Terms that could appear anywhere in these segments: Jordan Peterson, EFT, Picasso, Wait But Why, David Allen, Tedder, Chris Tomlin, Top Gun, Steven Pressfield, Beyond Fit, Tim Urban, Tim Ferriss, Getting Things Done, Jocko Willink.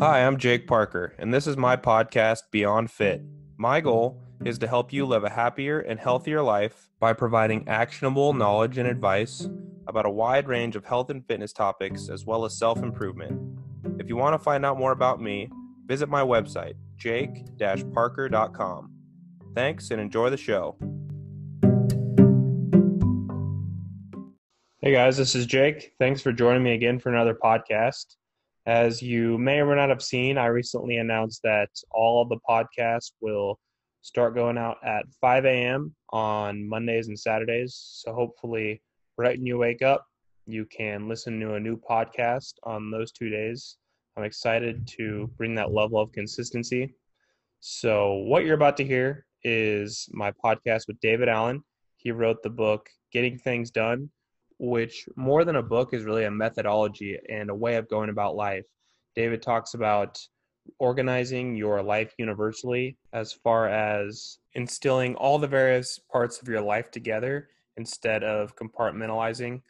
Hi, I'm Jake Parker, and this is my podcast, Beyond Fit. My goal is to help you live a happier and healthier life by providing actionable knowledge and advice about a wide range of health and fitness topics, as well as self-improvement. If you want to find out more about me, visit my website, jake-parker.com. Thanks, and enjoy the show. Hey guys, this is Jake. Thanks for joining me again for another podcast. As you may or may not have seen, I recently announced that all the podcasts will start going out at 5 a.m. on Mondays and Saturdays. So hopefully right when you wake up, you can listen to a new podcast on those 2 days. I'm excited to bring that level of consistency. So what you're about to hear is my podcast with David Allen. He wrote the book, Getting Things Done, which more than a book is really a methodology and a way of going about life. David talks about organizing your life universally as far as instilling all the various parts of your life together instead of compartmentalizing.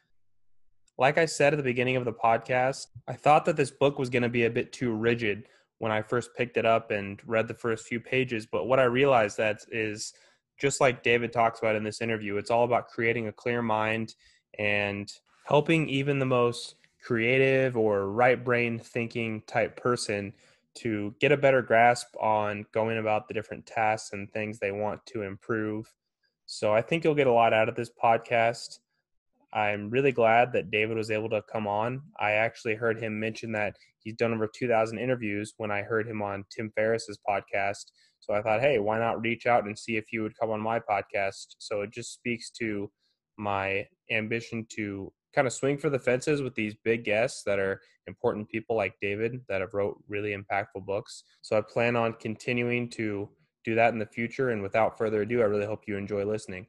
Like I said at the beginning of the podcast, I thought that this book was going to be a bit too rigid when I first picked it up and read the first few pages. But what I realized that is, just like David talks about in this interview, it's all about creating a clear mind and helping even the most creative or right brain thinking type person to get a better grasp on going about the different tasks and things they want to improve. So I think you'll get a lot out of this podcast. I'm really glad that David was able to come on. I actually heard him mention that he's done over 2,000 interviews when I heard him on Tim Ferriss's podcast. So I thought, hey, why not reach out and see if you would come on my podcast? So it just speaks to my ambition to kind of swing for the fences with these big guests that are important people like David that have wrote really impactful books. So I plan on continuing to do that in the future. And without further ado, I really hope you enjoy listening.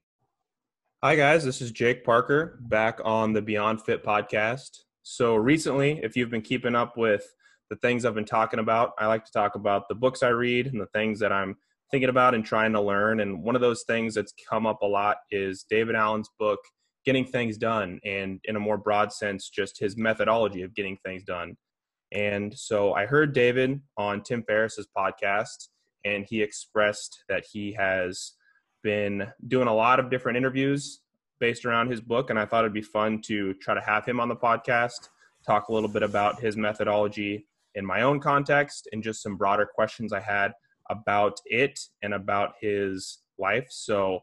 Hi guys, this is Jake Parker back on the Beyond Fit podcast. So recently, if you've been keeping up with the things I've been talking about, I like to talk about the books I read and the things that I'm thinking about and trying to learn. And one of those things that's come up a lot is David Allen's book, Getting Things Done, and in a more broad sense, just his methodology of getting things done. And so I heard David on Tim Ferriss's podcast, and he expressed that he has been doing a lot of different interviews based around his book. And I thought it'd be fun to try to have him on the podcast, talk a little bit about his methodology in my own context, and just some broader questions I had about it and about his life. So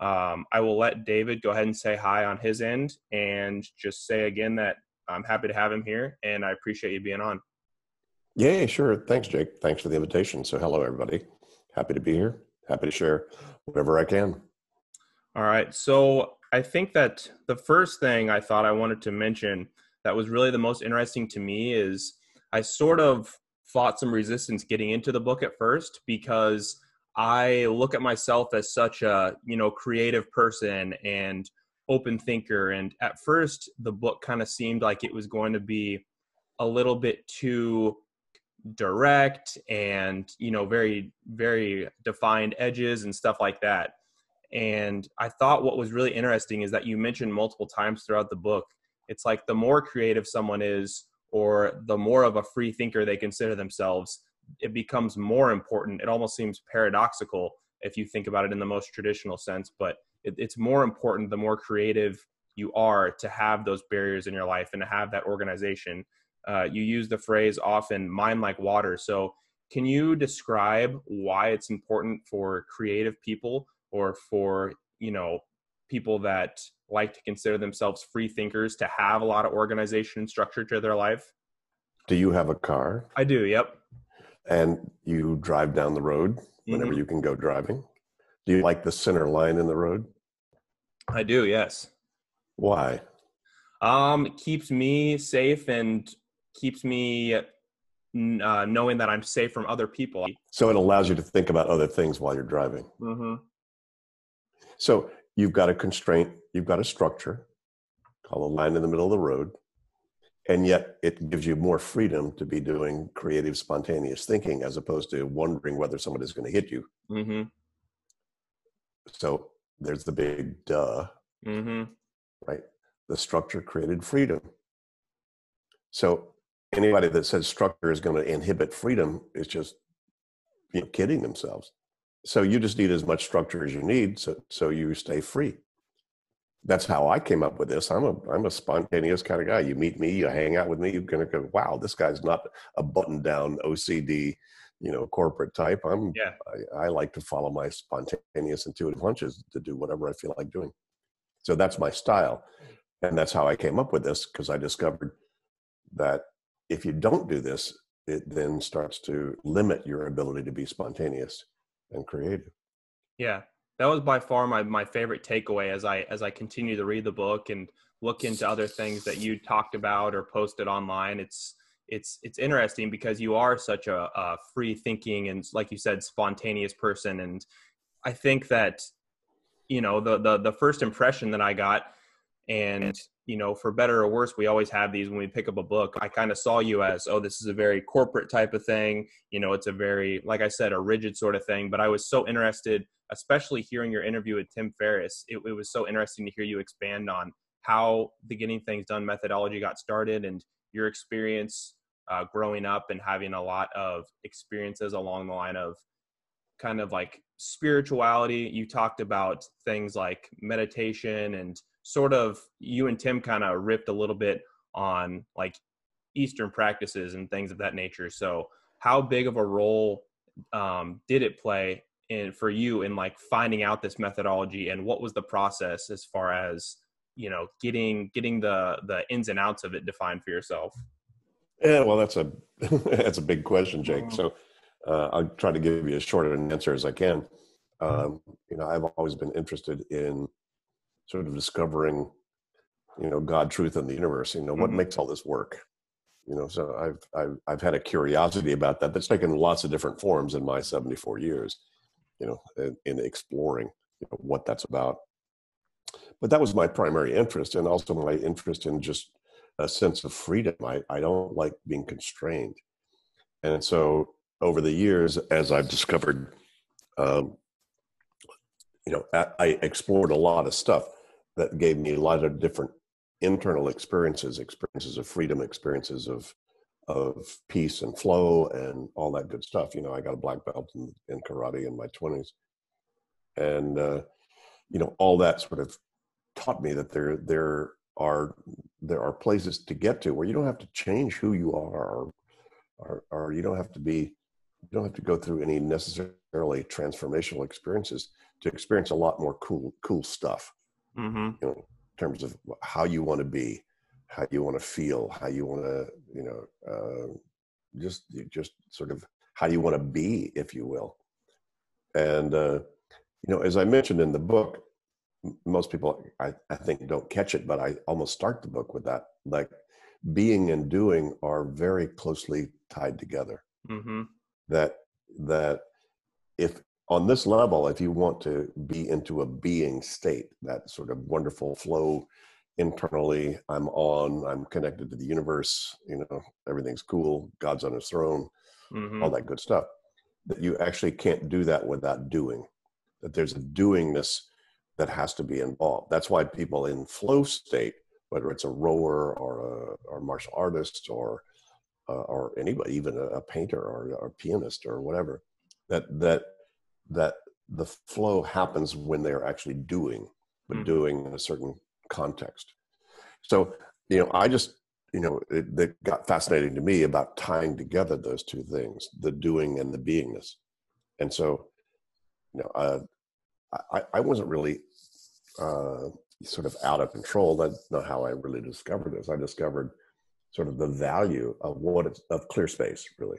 I will let David go ahead and say hi on his end and just say again that I'm happy to have him here and I appreciate you being on. Yeah, sure. Thanks, Jake. Thanks for the invitation. So hello, everybody. Happy to be here. Happy to share whatever I can. All right. So I think that the first thing I thought I wanted to mention that was really the most interesting to me is I sort of fought some resistance getting into the book at first because I look at myself as such a, creative person and open thinker. And at first the book kind of seemed like it was going to be a little bit too direct and, very, very defined edges and stuff like that. And I thought what was really interesting is that you mentioned multiple times throughout the book, it's like the more creative someone is, or the more of a free thinker they consider themselves, it becomes more important. It almost seems paradoxical if you think about it in the most traditional sense, but it's more important the more creative you are to have those barriers in your life and to have that organization. You use the phrase often, mind like water. So can you describe why it's important for creative people or for, people that like to consider themselves free thinkers to have a lot of organization and structure to their life? Do you have a car? I do, yep. And you drive down the road whenever you can go driving? Do you like the center line in the road? I do, yes. Why? It keeps me safe and keeps me knowing that I'm safe from other people. So it allows you to think about other things while you're driving. Mm-hmm. So you've got a constraint, you've got a structure, call a line in the middle of the road, and yet it gives you more freedom to be doing creative, spontaneous thinking as opposed to wondering whether somebody's going to hit you. Mm-hmm. So there's the big duh, right? The structure created freedom. So anybody that says structure is going to inhibit freedom is just kidding themselves. So you just need as much structure as you need, so you stay free. That's how I came up with this. I'm a spontaneous kind of guy. You meet me, you hang out with me, you're going to go, wow, this guy's not a button-down OCD, corporate type. I like to follow my spontaneous, intuitive hunches to do whatever I feel like doing. So that's my style. And that's how I came up with this, because I discovered that if you don't do this, it then starts to limit your ability to be spontaneous and creative. Yeah, that was by far my favorite takeaway as I continue to read the book and look into other things that you talked about or posted online. It's interesting because you are such a free thinking and, like you said, spontaneous person. And I think that, the first impression that I got, and for better or worse, we always have these when we pick up a book. I kind of saw you as, oh, this is a very corporate type of thing. It's a very, like I said, a rigid sort of thing. But I was so interested, especially hearing your interview with Tim Ferriss. It was so interesting to hear you expand on how the Getting Things Done methodology got started and your experience growing up and having a lot of experiences along the line of kind of like spirituality. You talked about things like meditation and sort of, you and Tim kind of ripped a little bit on like Eastern practices and things of that nature. So how big of a role did it play for you in like finding out this methodology, and what was the process as far as, getting the ins and outs of it defined for yourself? Yeah, well, that's a big question, Jake. So I'll try to give you as short an answer as I can. I've always been interested in sort of discovering, God, truth, and the universe. What makes all this work? So I've had a curiosity about that. That's taken lots of different forms in my 74 years. In exploring what that's about. But that was my primary interest, and also my interest in just a sense of freedom. I don't like being constrained. And so over the years, as I've discovered, I explored a lot of stuff that gave me a lot of different internal experiences of freedom, experiences of peace and flow and all that good stuff. I got a black belt in karate in my 20s. And, all that sort of taught me that there are places to get to where you don't have to change who you are, or you don't have to go through any necessarily transformational experiences to experience a lot more cool stuff. In terms of how you want to be, how you want to feel, how you want to just sort of how you want to be, if you will. And as I mentioned in the book, most people, I think, don't catch it, but I almost start the book with that. Like, being and doing are very closely tied together. That if on this level, if you want to be into a being state, that sort of wonderful flow internally, I'm connected to the universe, everything's cool, God's on his throne, all that good stuff, that you actually can't do that without doing. That there's a doingness that has to be involved. That's why people in flow state, whether it's a rower or a martial artist or anybody, even a painter or a pianist or whatever, that the flow happens when they're actually doing, but doing in a certain context. So, it got fascinating to me about tying together those two things, the doing and the beingness. And so, I wasn't really sort of out of control. That's not how I really discovered this. I discovered sort of the value of of clear space, really,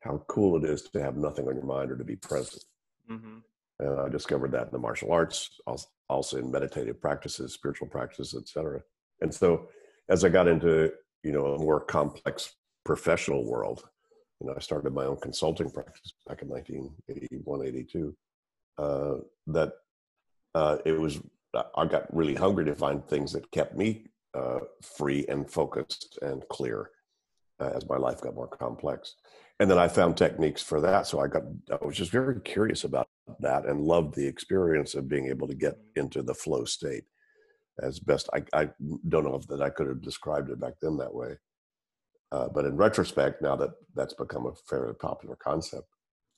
how cool it is to have nothing on your mind or to be present. And I discovered that in the martial arts, also in meditative practices, spiritual practices, etc. And so, as I got into a more complex professional world, I started my own consulting practice back in 1981, 82. I got really hungry to find things that kept me free and focused and clear as my life got more complex. And then I found techniques for that. So I was just very curious about that and loved the experience of being able to get into the flow state as best. I don't know if I could have described it back then that way. But in retrospect, now that that's become a fairly popular concept,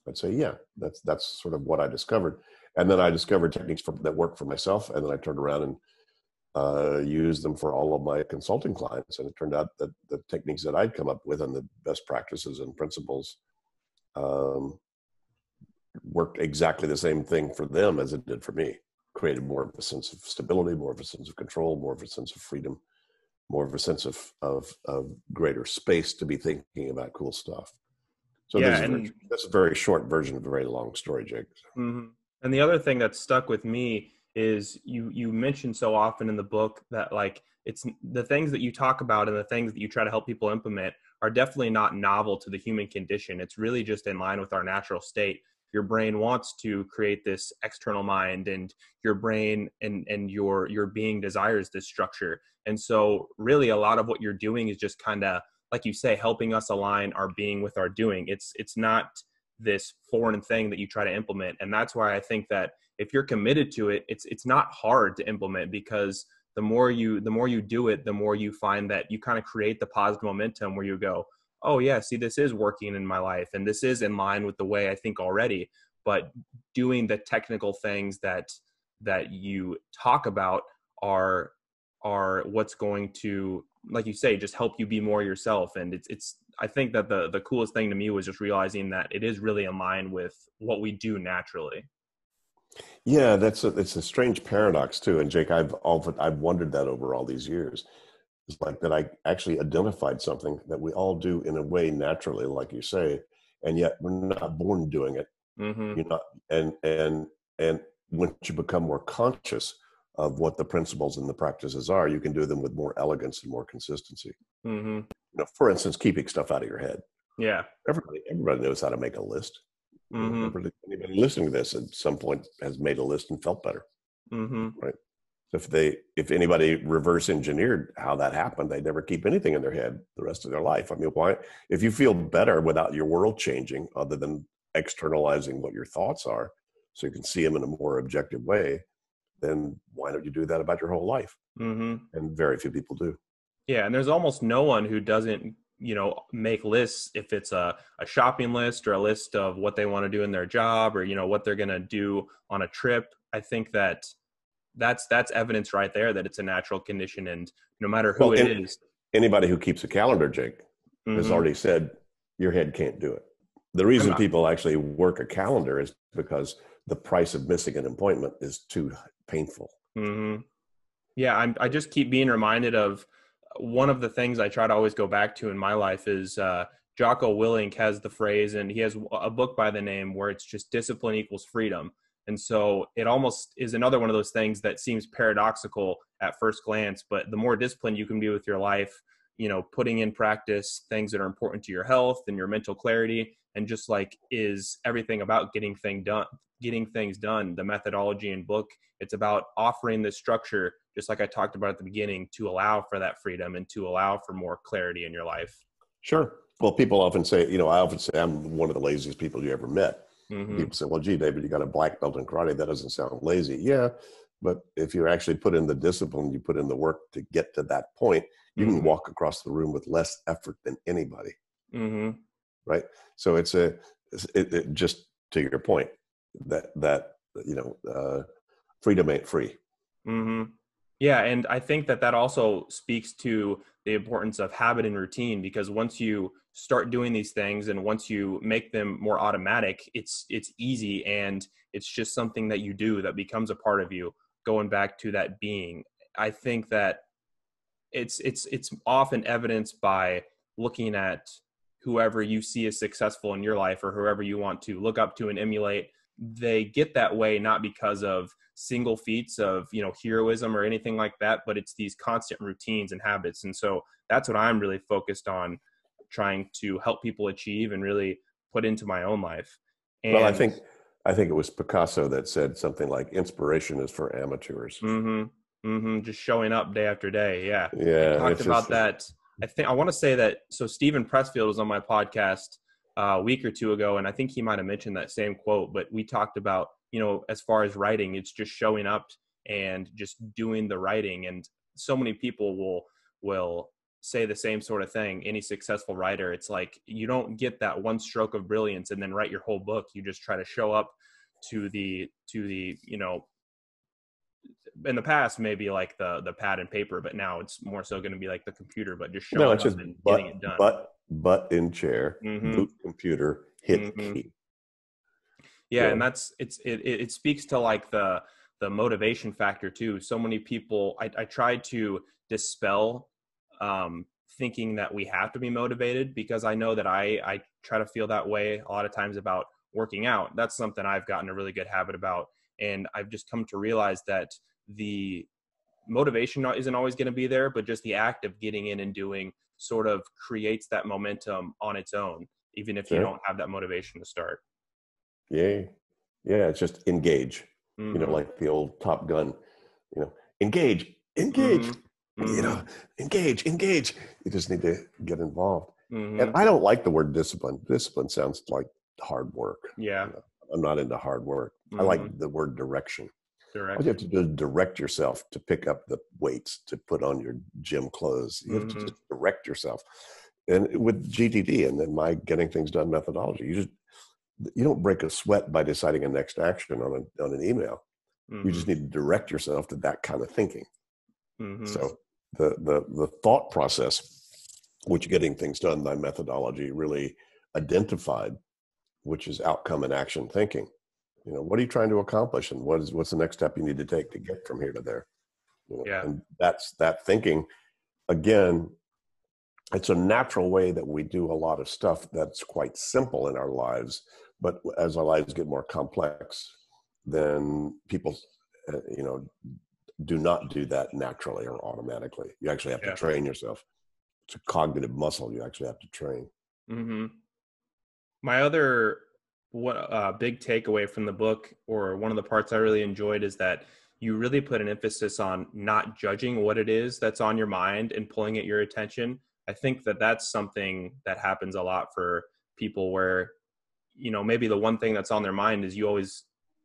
I'd say, yeah, that's sort of what I discovered. And then I discovered techniques that work for myself. And then I turned around and used them for all of my consulting clients. And it turned out that the techniques that I'd come up with and the best practices and principles worked exactly the same thing for them as it did for me. Created more of a sense of stability, more of a sense of control, more of a sense of freedom, more of a sense of greater space to be thinking about cool stuff. So yeah, that's a very short version of a very long story, Jake. Mm-hmm. And the other thing that stuck with me is you mentioned so often in the book that like it's the things that you talk about and the things that you try to help people implement are definitely not novel to the human condition. It's really just in line with our natural state. Your brain wants to create this external mind, and your brain and your being desires this structure. And so really a lot of what you're doing is just kind of, like you say, helping us align our being with our doing. It's not this foreign thing that you try to implement. And that's why I think that if you're committed to it, it's not hard to implement, because the more you do it, the more you find that you kind of create the positive momentum where you go, oh yeah, see, this is working in my life and this is in line with the way I think already. But doing the technical things that you talk about are what's going to, like you say, just help you be more yourself. And it's I think that the coolest thing to me was just realizing that it is really in line with what we do naturally. Yeah, it's a strange paradox too. And Jake, I've wondered that over all these years. It's like that I actually identified something that we all do in a way naturally, like you say, and yet we're not born doing it. Mm-hmm. You're not, and once you become more conscious of what the principles and the practices are, you can do them with more elegance and more consistency. Mm-hmm. You know, for instance, keeping stuff out of your head. Yeah, everybody knows how to make a list. Mm-hmm. Anybody listening to this at some point has made a list and felt better, mm-hmm. right? If anybody reverse engineered how that happened, they never keep anything in their head the rest of their life. I mean, why? If you feel better without your world changing, other than externalizing what your thoughts are, so you can see them in a more objective way, then why don't you do that about your whole life? Mm-hmm. And very few people do. Yeah, and there's almost no one who doesn't, make lists, if it's a shopping list or a list of what they want to do in their job or, what they're going to do on a trip. I think that that's evidence right there that it's a natural condition. And no matter who it is. Anybody who keeps a calendar, Jake, mm-hmm. has already said your head can't do it. The reason people actually work a calendar is because the price of missing an appointment is too painful. Mm-hmm. Yeah, I just keep being reminded of one of the things I try to always go back to in my life is Jocko Willink has the phrase, and he has a book by the name where it's just discipline equals freedom. And so it almost is another one of those things that seems paradoxical at first glance, but the more disciplined you can be with your life, putting in practice things that are important to your health and your mental clarity, and just like is everything about getting things done, the methodology and book, it's about offering this structure, just like I talked about at the beginning, to allow for that freedom and to allow for more clarity in your life. Sure. Well, people often say, I often say I'm one of the laziest people you ever met. Mm-hmm. People say, well, gee, David, you got a black belt in karate. That doesn't sound lazy. Yeah. But if you actually put in the discipline, you put in the work to get to that point, you mm-hmm. can walk across the room with less effort than anybody. Mm-hmm. Right. So it's just to your point that freedom ain't free. Mm-hmm. Yeah. And I think that also speaks to the importance of habit and routine, because once you start doing these things and once you make them more automatic, it's easy. And it's just something that you do that becomes a part of you, going back to that being. I think that it's often evidenced by looking at whoever you see as successful in your life or whoever you want to look up to and emulate. They get that way, not because of single feats of, heroism or anything like that, but it's these constant routines and habits. And so that's what I'm really focused on trying to help people achieve and really put into my own life. And well, I think it was Picasso that said something like inspiration is for amateurs. Mm-hmm. Mm-hmm. Just showing up day after day. Yeah. Yeah. I talked about that. I want to say that. So Steven Pressfield was on my podcast a week or two ago, and I think he might have mentioned that same quote, but we talked about, as far as writing, it's just showing up and just doing the writing. And so many people will say the same sort of thing. Any successful writer, it's like, you don't get that one stroke of brilliance and then write your whole book. You just try to show up to the, you know, in the past, maybe like the pad and paper, but now it's more so going to be like the computer, but just showing up and getting it done. Butt in chair, boot computer, hit key. Yeah, and that's, it speaks to like the motivation factor too. So many people, I tried to dispel thinking that we have to be motivated, because I know that I try to feel that way a lot of times about working out. That's something I've gotten a really good habit about. And I've just come to realize that the motivation isn't always going to be there, but just the act of getting in and doing sort of creates that momentum on its own, even if you don't have that motivation to start. Yay. Yeah. It's just engage, you know, like the old Top Gun, you know, engage, you know, engage. You just need to get involved. And I don't like the word discipline. Discipline sounds like hard work. Yeah. You know? I'm not into hard work. I like the word direction. All you have to do is direct yourself to pick up the weights, to put on your gym clothes. You have to just direct yourself. And with GTD and then my Getting Things Done methodology, you don't break a sweat by deciding a next action on an email. You just need to direct yourself to that kind of thinking. So the thought process, which Getting Things Done, my methodology really identified, which is outcome and action thinking. You know, what are you trying to accomplish, and what's the next step you need to take to get from here to there? You know, and that's that thinking. Again, it's a natural way that we do a lot of stuff that's quite simple in our lives, but as our lives get more complex, then people, you know, do not do that naturally or automatically. You actually have to train yourself. It's a cognitive muscle. You actually have to train. My other big takeaway from the book, or one of the parts I really enjoyed, is that you really put an emphasis on not judging what it is that's on your mind and pulling at your attention. I think that that's something that happens a lot for people, where, you know, maybe the one thing that's on their mind is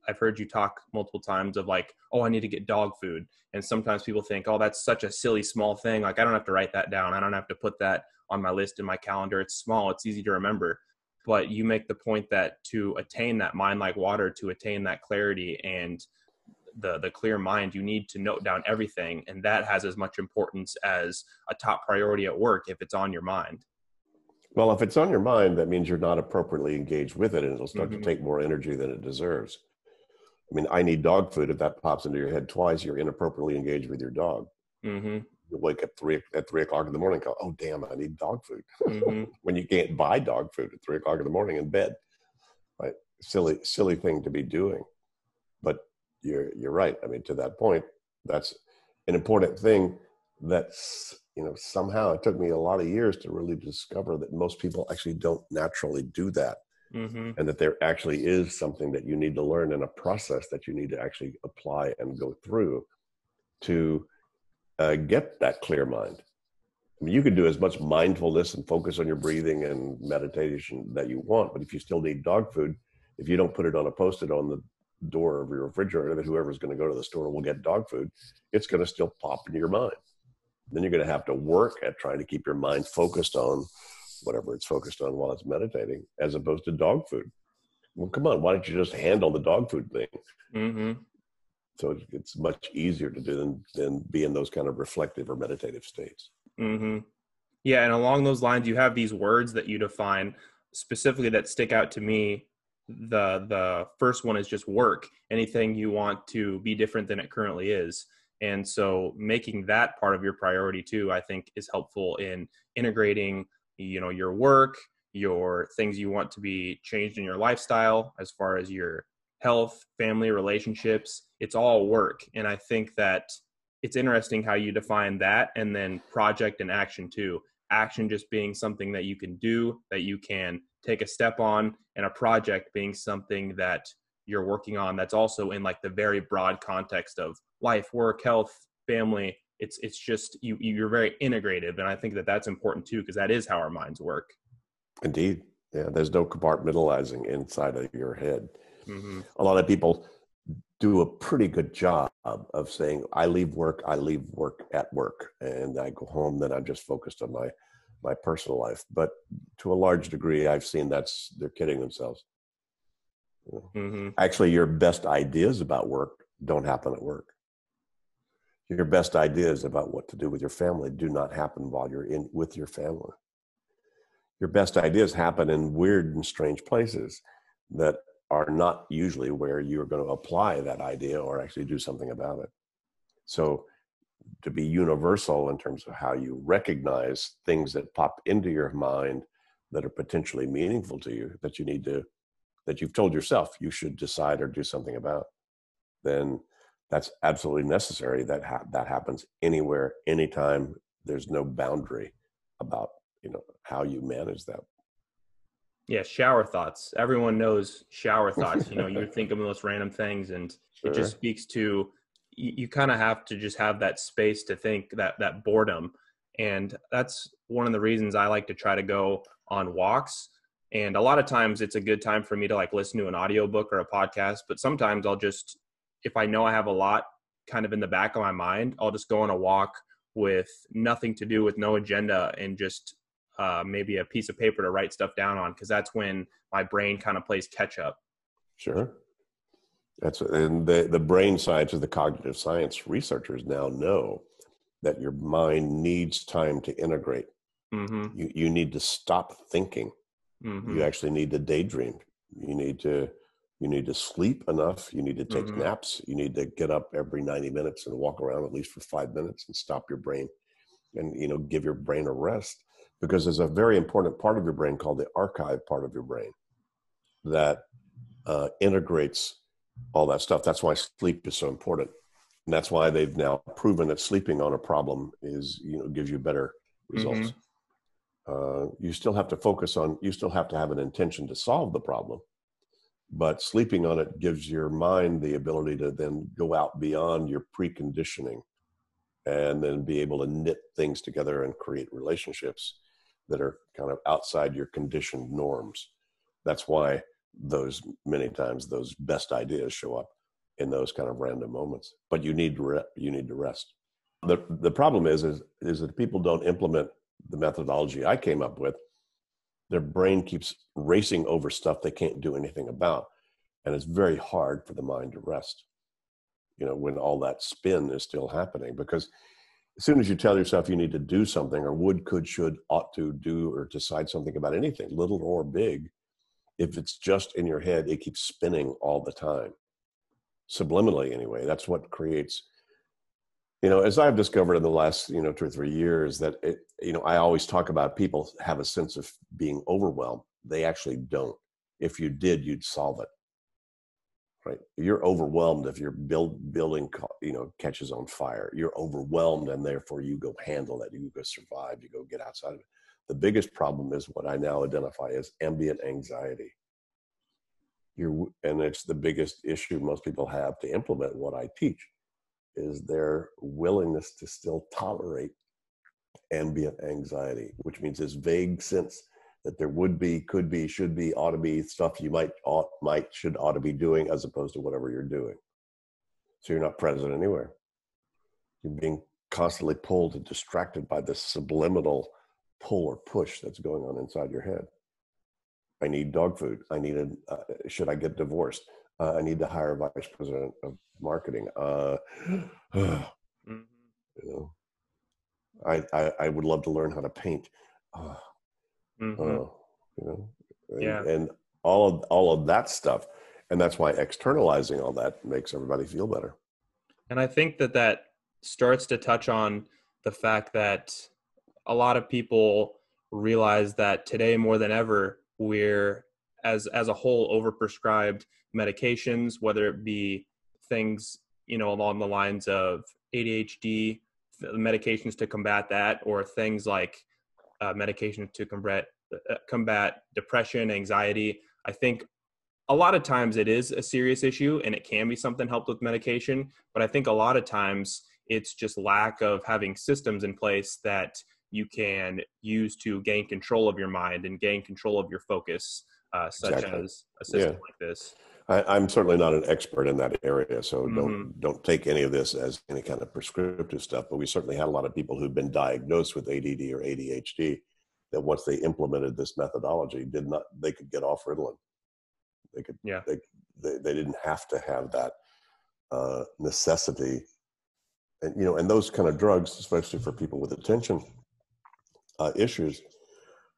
I've heard you talk multiple times of like, oh, I need to get dog food. And sometimes people think, oh, that's such a silly small thing. Like, I don't have to write that down. I don't have to put that on my list in my calendar. It's small. It's easy to remember. But you make the point that to attain that mind like water, to attain that clarity and the clear mind, you need to note down everything. And that has as much importance as a top priority at work if it's on your mind. Well, if it's on your mind, that means you're not appropriately engaged with it, and it'll start to take more energy than it deserves. I mean, I need dog food. If that pops into your head twice, you're inappropriately engaged with your dog. You wake up at 3 o'clock in the morning and go, oh, damn, I need dog food. When you can't buy dog food at 3 o'clock in the morning in bed. Right? Silly thing to be doing. But you're right. I mean, to that point, that's an important thing that's, you know, somehow it took me a lot of years to really discover that most people actually don't naturally do that. And that there actually is something that you need to learn, and a process that you need to actually apply and go through to get that clear mind. I mean, you can do as much mindfulness and focus on your breathing and meditation that you want, but if you still need dog food, if you don't put it on a Post-it on the door of your refrigerator that whoever's going to go to the store will get dog food, it's going to still pop into your mind. Then you're going to have to work at trying to keep your mind focused on whatever it's focused on while it's meditating, as opposed to dog food. Well, come on, why don't you just handle the dog food thing? So it's much easier to do than be in those kind of reflective or meditative states. Yeah, and along those lines, you have these words that you define specifically that stick out to me. The first one is just work, anything you want to be different than it currently is. And so making that part of your priority too, I think, is helpful in integrating, you know, your work, your things you want to be changed in your lifestyle, as far as your health, family, relationships. It's all work. And I think that it's interesting how you define that, and then project and action too. Action just being something that you can do, that you can take a step on, and a project being something that you're working on that's also in like the very broad context of life, work, health, family. It's just, you're very integrative. And I think that that's important too, because that is how our minds work. Indeed. Yeah. There's no compartmentalizing inside of your head. A lot of people do a pretty good job of saying, I leave work at work, and I go home, then I'm just focused on my personal life. But to a large degree, I've seen they're kidding themselves. Mm-hmm. Actually, your best ideas about work don't happen at work. Your best ideas about what to do with your family do not happen while you're with your family. Your best ideas happen in weird and strange places that are not usually where you're going to apply that idea or actually do something about it. So to be universal in terms of how you recognize things that pop into your mind that are potentially meaningful to you, that you've told yourself you should decide or do something about, then that's absolutely necessary. That happens anywhere, anytime. There's no boundary about, how you manage that. Yeah, shower thoughts. Everyone knows shower thoughts. You think of the most random things, and sure. It just speaks to, you kind of have to just have that space to think, that boredom. And that's one of the reasons I like to try to go on walks. And a lot of times it's a good time for me to listen to an audiobook or a podcast, but sometimes I'll just, if I know I have a lot kind of in the back of my mind, I'll just go on a walk with nothing to do, with no agenda, and just maybe a piece of paper to write stuff down on, because that's when my brain kind of plays catch up. Sure. And the brain science of the cognitive science researchers now know that your mind needs time to integrate. Mm-hmm. You need to stop thinking. Mm-hmm. You actually need to daydream. You need to sleep enough. You need to take mm-hmm. naps. You need to get up every 90 minutes and walk around at least for 5 minutes and stop your brain and, give your brain a rest, because there's a very important part of your brain called the archive part of your brain that integrates all that stuff. That's why sleep is so important. And that's why they've now proven that sleeping on a problem is, gives you better results. Mm-hmm. You still have to you still have to have an intention to solve the problem, but sleeping on it gives your mind the ability to then go out beyond your preconditioning and then be able to knit things together and create relationships that are kind of outside your conditioned norms. That's why many times those best ideas show up in those kind of random moments, but you need to rest. The problem is that people don't implement the methodology I came up with. Their brain keeps racing over stuff they can't do anything about. And it's very hard for the mind to rest, when all that spin is still happening, because as soon as you tell yourself you need to do something, or would, could, should, ought to, do, or decide something about anything, little or big, if it's just in your head, it keeps spinning all the time. Subliminally, anyway, that's what creates, as I've discovered in the last, 2 or 3 years, that I always talk about people have a sense of being overwhelmed. They actually don't. If you did, you'd solve it, right? You're overwhelmed if your building, catches on fire. You're overwhelmed, and therefore you go handle it. You go survive. You go get outside of it. The biggest problem is what I now identify as ambient anxiety. And it's the biggest issue most people have to implement what I teach, is their willingness to still tolerate ambient anxiety, which means this vague sense that there would be, could be, should be, ought to be stuff you ought to be doing, as opposed to whatever you're doing. So you're not present anywhere. You're being constantly pulled and distracted by this subliminal pull or push that's going on inside your head. I need dog food. I need should I get divorced? I need to hire a vice president of marketing. I would love to learn how to paint. And all of that stuff, and that's why externalizing all that makes everybody feel better. And I think that starts to touch on the fact that a lot of people realize that today more than ever we're as a whole overprescribed medications, whether it be things, along the lines of ADHD, medications to combat that, or things like medications to combat depression, anxiety. I think a lot of times it is a serious issue, and it can be something helped with medication, but I think a lot of times it's just lack of having systems in place that you can use to gain control of your mind and gain control of your focus, such as a system like this. I'm certainly not an expert in that area, so don't take any of this as any kind of prescriptive stuff, but we certainly had a lot of people who've been diagnosed with ADD or ADHD that once they implemented this methodology they could get off Ritalin. They could, they didn't have to have that necessity. And, you know, and those kind of drugs, especially for people with attention issues,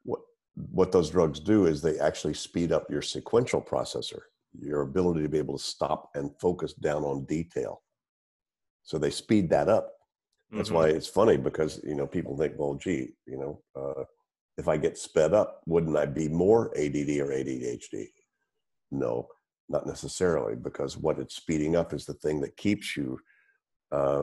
what those drugs do is they actually speed up your sequential processor, your ability to be able to stop and focus down on detail. So they speed that up. That's why it's funny, because, you know, people think, well, gee, you know, if I get sped up, wouldn't I be more ADD or ADHD? No, not necessarily, because what it's speeding up is the thing that keeps you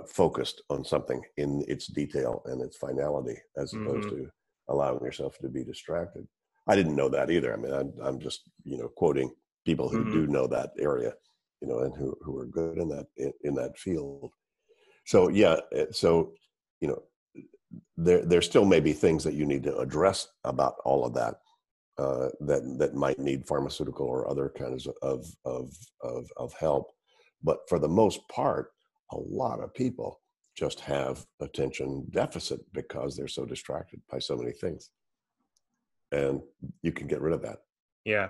focused on something in its detail and its finality, as opposed to allowing yourself to be distracted. I didn't know that either. I mean, I'm just, you know, quoting people who do know that area, you know, and who are good in that, in that field. So, yeah. So, you know, there still may be things that you need to address about all of that, that might need pharmaceutical or other kinds of help. But for the most part, a lot of people just have attention deficit because they're so distracted by so many things, and you can get rid of that. Yeah.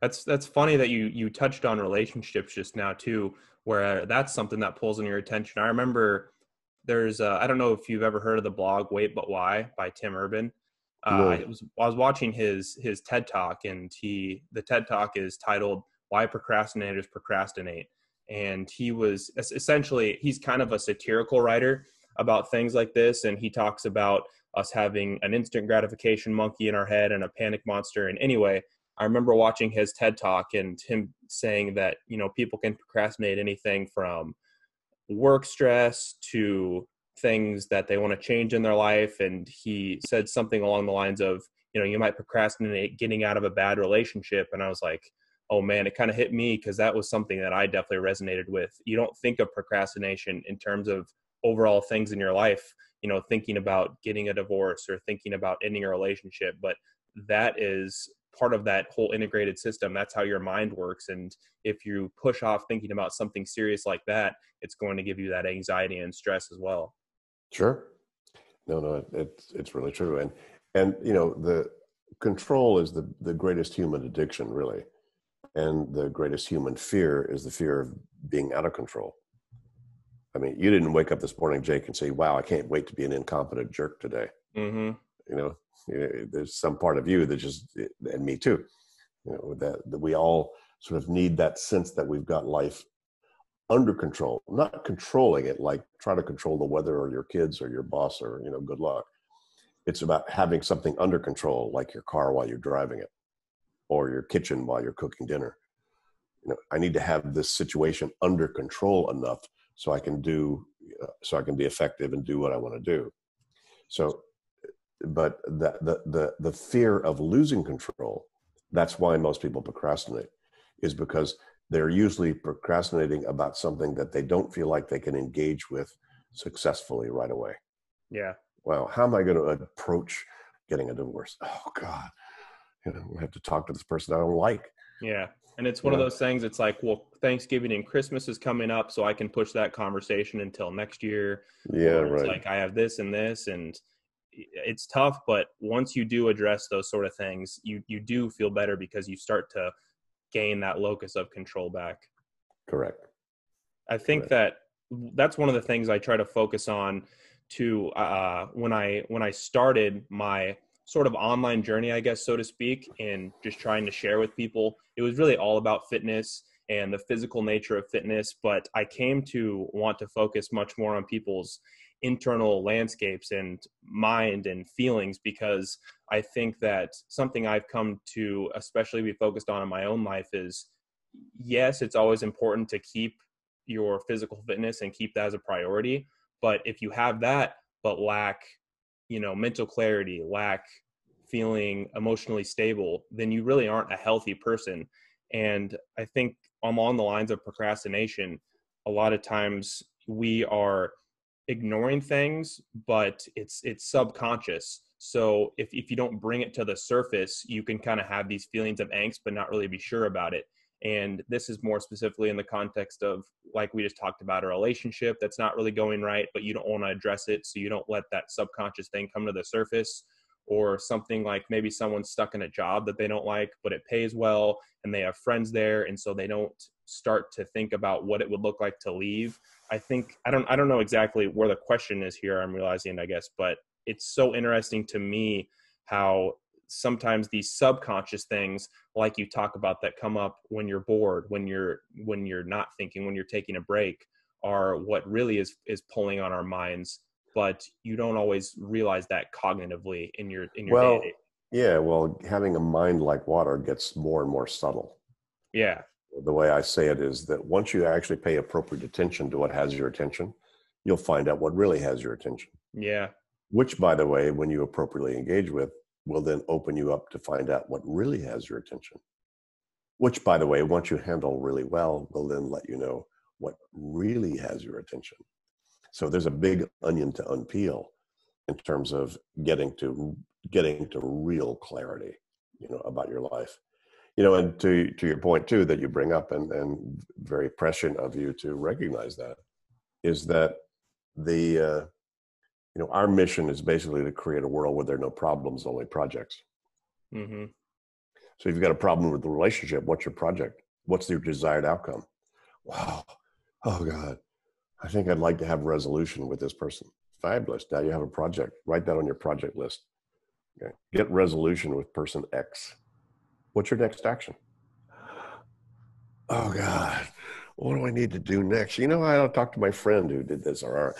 That's funny that you touched on relationships just now too, where that's something that pulls in your attention. I remember there's I don't know if you've ever heard of the blog Wait But Why by Tim Urban. No. I was watching his TED Talk, and the TED Talk is titled "Why Procrastinators Procrastinate," and he was essentially, he's kind of a satirical writer about things like this, and he talks about us having an instant gratification monkey in our head and a panic monster. And anyway, I remember watching his TED Talk and him saying that, you know, people can procrastinate anything from work stress to things that they want to change in their life. And he said something along the lines of, you know, you might procrastinate getting out of a bad relationship. And I was like, oh man, it kind of hit me, because that was something that I definitely resonated with. You don't think of procrastination in terms of overall things in your life, you know, thinking about getting a divorce or thinking about ending a relationship, but that is part of that whole integrated system. That's how your mind works. And if you push off thinking about something serious like that, it's going to give you that anxiety and stress as well. Sure. No, it's really true. And, you know, the control is the greatest human addiction, really. And the greatest human fear is the fear of being out of control. I mean, you didn't wake up this morning, Jake, and say, wow, I can't wait to be an incompetent jerk today. You know, there's some part of you that just, and me too, you know, that we all sort of need that sense that we've got life under control, not controlling it, like try to control the weather or your kids or your boss or, you know, good luck. It's about having something under control, like your car while you're driving it, or your kitchen while you're cooking dinner. You know, I need to have this situation under control enough so I can be effective and do what I want to do. So, but the fear of losing control, that's why most people procrastinate, is because they're usually procrastinating about something that they don't feel like they can engage with successfully right away. Yeah. Wow. How am I going to approach getting a divorce? Oh God, you know, I have to talk to this person I don't like. Yeah. And it's one of those things. It's like, well, Thanksgiving and Christmas is coming up, so I can push that conversation until next year. Yeah. Right. It's like, I have this and this, and it's tough, but once you do address those sort of things, you do feel better, because you start to gain that locus of control back. Correct. I think that's one of the things I try to focus on to, when I started my sort of online journey, I guess, so to speak, and just trying to share with people, it was really all about fitness and the physical nature of fitness. But I came to want to focus much more on people's internal landscapes and mind and feelings, because I think that something I've come to especially be focused on in my own life is, yes, it's always important to keep your physical fitness and keep that as a priority. But if you have that, but lack, you know, mental clarity, lack feeling emotionally stable, then you really aren't a healthy person. And I think along the lines of procrastination, a lot of times we are ignoring things, but it's subconscious. So if you don't bring it to the surface, you can kind of have these feelings of angst, but not really be sure about it. And this is more specifically in the context of, like we just talked about, a relationship that's not really going right, but you don't want to address it. So you don't let that subconscious thing come to the surface, or something like maybe someone's stuck in a job that they don't like, but it pays well and they have friends there. And so they don't start to think about what it would look like to leave. I think, I don't know exactly where the question is here, I'm realizing, I guess, but it's so interesting to me how sometimes these subconscious things, like you talk about, that come up when you're bored, when you're not thinking, when you're taking a break, are what really is pulling on our minds. But you don't always realize that cognitively in your day-to-day. Yeah. Well, having a mind like water gets more and more subtle. Yeah. The way I say it is that once you actually pay appropriate attention to what has your attention, you'll find out what really has your attention. Yeah. Which, by the way, when you appropriately engage with, will then open you up to find out what really has your attention. Which, by the way, once you handle really well, will then let you know what really has your attention. So there's a big onion to unpeel in terms of getting to real clarity, about your life. And to your point too, that you bring up, and very prescient of you to recognize that, is that our mission is basically to create a world where there are no problems, only projects. Mm-hmm. So if you've got a problem with the relationship, what's your project? What's your desired outcome? Wow. Oh God. I think I'd like to have resolution with this person. Fabulous. Now you have a project. Write that on your project list. Okay. Get resolution with person X. What's your next action? Oh God. What do I need to do next? I'll talk to my friend who did this, or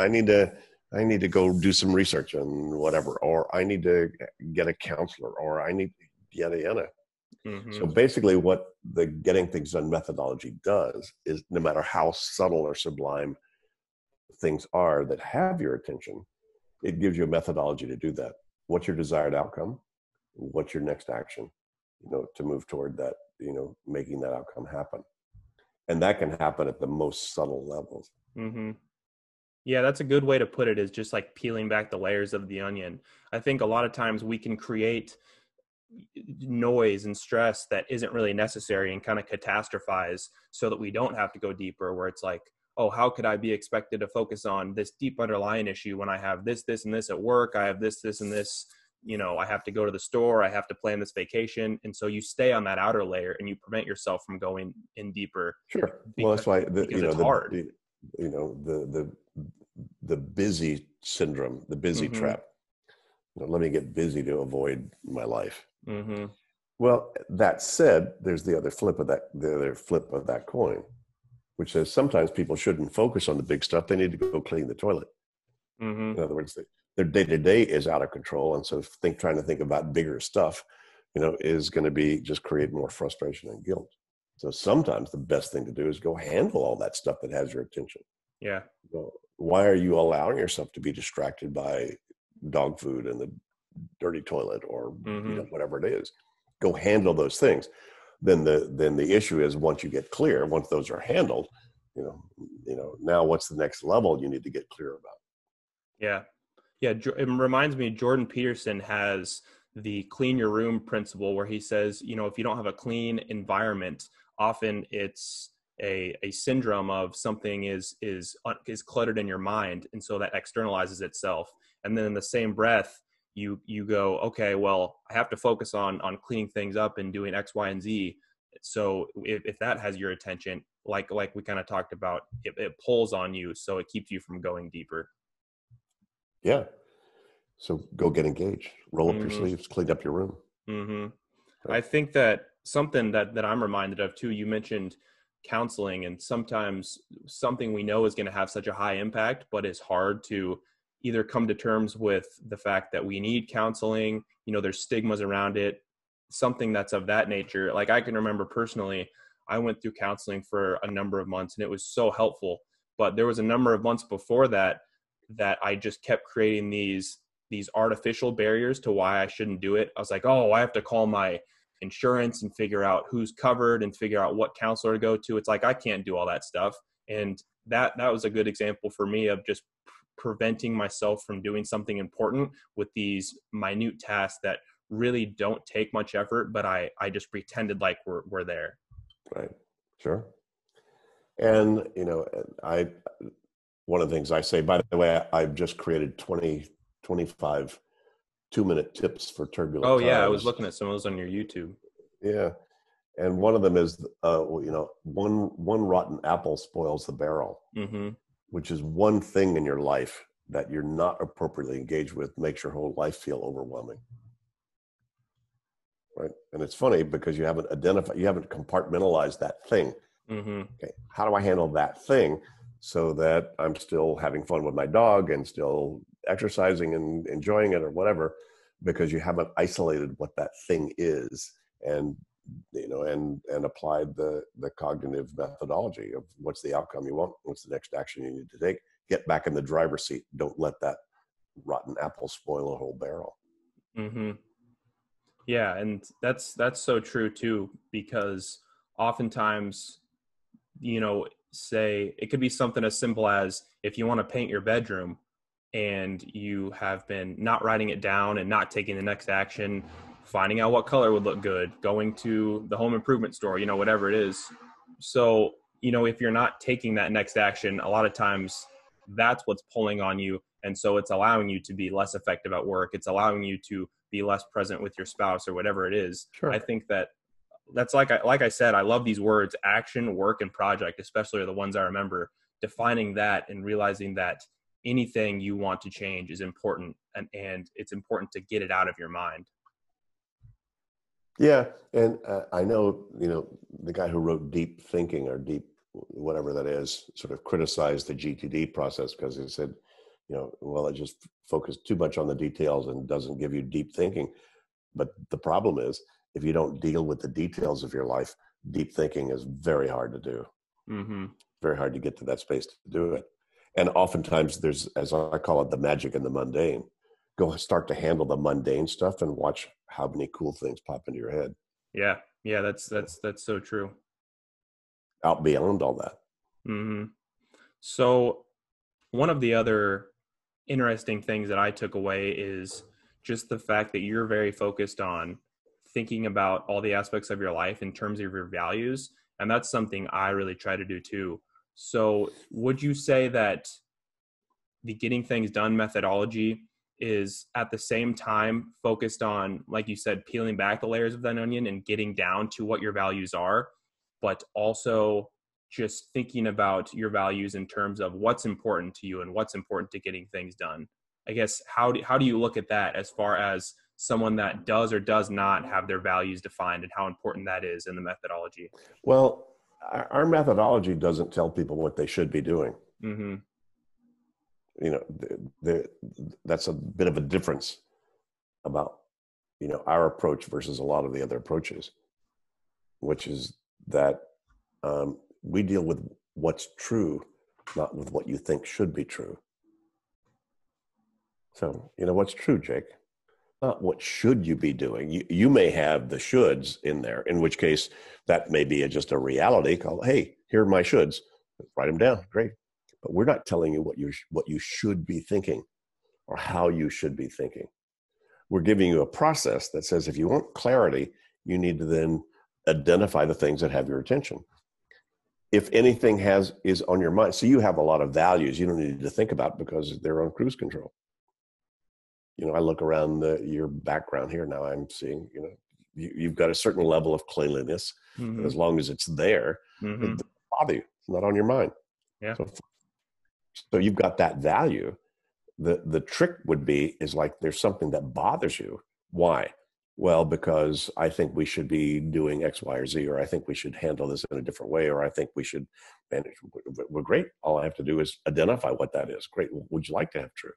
I need to go do some research and whatever, or I need to get a counselor, or I need yada, yada. Mm-hmm. So basically what the Getting Things Done methodology does is, no matter how subtle or sublime things are that have your attention, it gives you a methodology to do that. What's your desired outcome? What's your next action, to move toward that, making that outcome happen. And that can happen at the most subtle levels. Mm-hmm. Yeah, that's a good way to put it, is just like peeling back the layers of the onion. I think a lot of times we can create noise and stress that isn't really necessary, and kind of catastrophize so that we don't have to go deeper, where it's like, oh, how could I be expected to focus on this deep underlying issue when I have this, this, and this at work? I have this, this, and this, I have to go to the store. I have to plan this vacation. And so you stay on that outer layer and you prevent yourself from going in deeper. Sure. Well, that's why, it's hard. The busy syndrome, the busy mm-hmm. trap. Let me get busy to avoid my life. Mm-hmm. Well, that said, there's the other flip of that coin, which says sometimes people shouldn't focus on the big stuff. They need to go clean the toilet. Mm-hmm. In other words, their day-to-day is out of control, and so trying to think about bigger stuff, is going to be just create more frustration and guilt. So sometimes the best thing to do is go handle all that stuff that has your attention. Yeah. So why are you allowing yourself to be distracted by dog food and the dirty toilet, or mm-hmm. Whatever it is? Go handle those things. Then the issue is, once you get clear, once those are handled, now what's the next level you need to get clear about? Yeah. Yeah. It reminds me, Jordan Peterson has the clean your room principle, where he says, if you don't have a clean environment, often it's a syndrome of something is cluttered in your mind. And so that externalizes itself. And then in the same breath, you go, okay, well, I have to focus on cleaning things up and doing X, Y, and Z. So if that has your attention, like we kind of talked about, it pulls on you. So it keeps you from going deeper. Yeah. So go get engaged, roll up mm-hmm. your sleeves, clean up your room. Mm-hmm. I think that something that I'm reminded of too, you mentioned counseling, and sometimes something we know is going to have such a high impact, but it's hard to either come to terms with the fact that we need counseling, there's stigmas around it, something that's of that nature. Like, I can remember personally, I went through counseling for a number of months and it was so helpful, but there was a number of months before that I just kept creating these artificial barriers to why I shouldn't do it. I was like, oh, I have to call my insurance and figure out who's covered and figure out what counselor to go to. It's like, I can't do all that stuff. And that was a good example for me of just preventing myself from doing something important with these minute tasks that really don't take much effort, but I just pretended like we're there. Right. Sure. And, you know, one of the things I say, by the way, I've just created 25 2-minute tips for turbulent times. Yeah. I was looking at some of those on your YouTube. Yeah. And one of them is, you know, one rotten apple spoils the barrel, which is one thing in your life that you're not appropriately engaged with makes your whole life feel overwhelming. Right. And it's funny because you haven't identified, you haven't compartmentalized that thing. Okay, how do I handle that thing so that I'm still having fun with my dog and still exercising and enjoying it or whatever, because you haven't isolated what that thing is and, you know, and applied the cognitive methodology of what's the outcome you want, what's the next action you need to take, get back in the driver's seat. Don't let that rotten apple spoil a whole barrel. Yeah. And that's so true too, because oftentimes, you know, say it could be something as simple as if you want to paint your bedroom and you have been not writing it down and not taking the next action, finding out what color would look good, going to the home improvement store, you know, whatever it is. So, you know, if you're not taking that next action, a lot of times that's what's pulling on you. And so it's allowing you to be less effective at work. It's allowing you to be less present with your spouse or whatever it is. Sure. I think that's like I said, I love these words, action, work, and project, especially are the ones I remember, defining that and realizing that anything you want to change is important. And it's important to get it out of your mind. Yeah. And I know, you know, the guy who wrote Deep Thinking or Deep, whatever that is, sort of criticized the GTD process because he said, you know, well, it just focused too much on the details and doesn't give you deep thinking. But the problem is, if you don't deal with the details of your life, deep thinking is very hard to do. Very hard to get to that space to do it. And oftentimes there's, as I call it, the magic in the mundane. Go start to handle the mundane stuff and watch how many cool things pop into your head. Yeah. Yeah. That's so true. Out beyond all that. So one of the other interesting things that I took away is just the fact that you're very focused on thinking about all the aspects of your life in terms of your values. And that's something I really try to do too. So would you say that the Getting Things Done methodology is at the same time focused on, like you said, peeling back the layers of that onion and getting down to what your values are, but also just thinking about your values in terms of what's important to you and what's important to getting things done? I guess, how do you look at that as far as someone that does or does not have their values defined and how important that is in the methodology? Well, our methodology doesn't tell people what they should be doing. You know, that's a bit of a difference about, you know, our approach versus a lot of the other approaches, which is that we deal with what's true, not with what you think should be true. So, you know, what's true, Jake? Not what should you be doing. You may have the shoulds in there, in which case that may be just a reality called, hey, here are my shoulds. Write them down. Great. But we're not telling you what you should be thinking or how you should be thinking. We're giving you a process that says if you want clarity, you need to then identify the things that have your attention. If anything is on your mind, so you have a lot of values you don't need to think about because they're on cruise control. You know, I look around your background here now, I'm seeing, you know, you've got a certain level of cleanliness. And as long as it's there, it doesn't bother you. It's not on your mind. Yeah. So you've got that value. The trick would be is like, there's something that bothers you. Why? Well, because I think we should be doing X, Y, or Z, or I think we should handle this in a different way, or I think we should manage. Well, great. All I have to do is identify what that is. Great. Would you like to have true?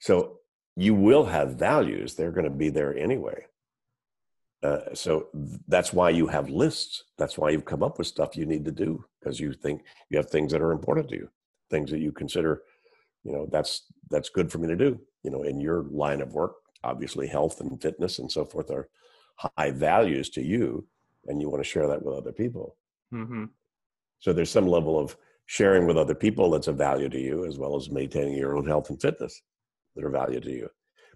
So you will have values. They're going to be there anyway. So that's why you have lists. That's why you've come up with stuff you need to do because you think you have things that are important to you, things that you consider, you know, that's good for me to do. You know, in your line of work, obviously health and fitness and so forth are high values to you and you want to share that with other people. So there's some level of sharing with other people that's of value to you as well as maintaining your own health and fitness that are value to you.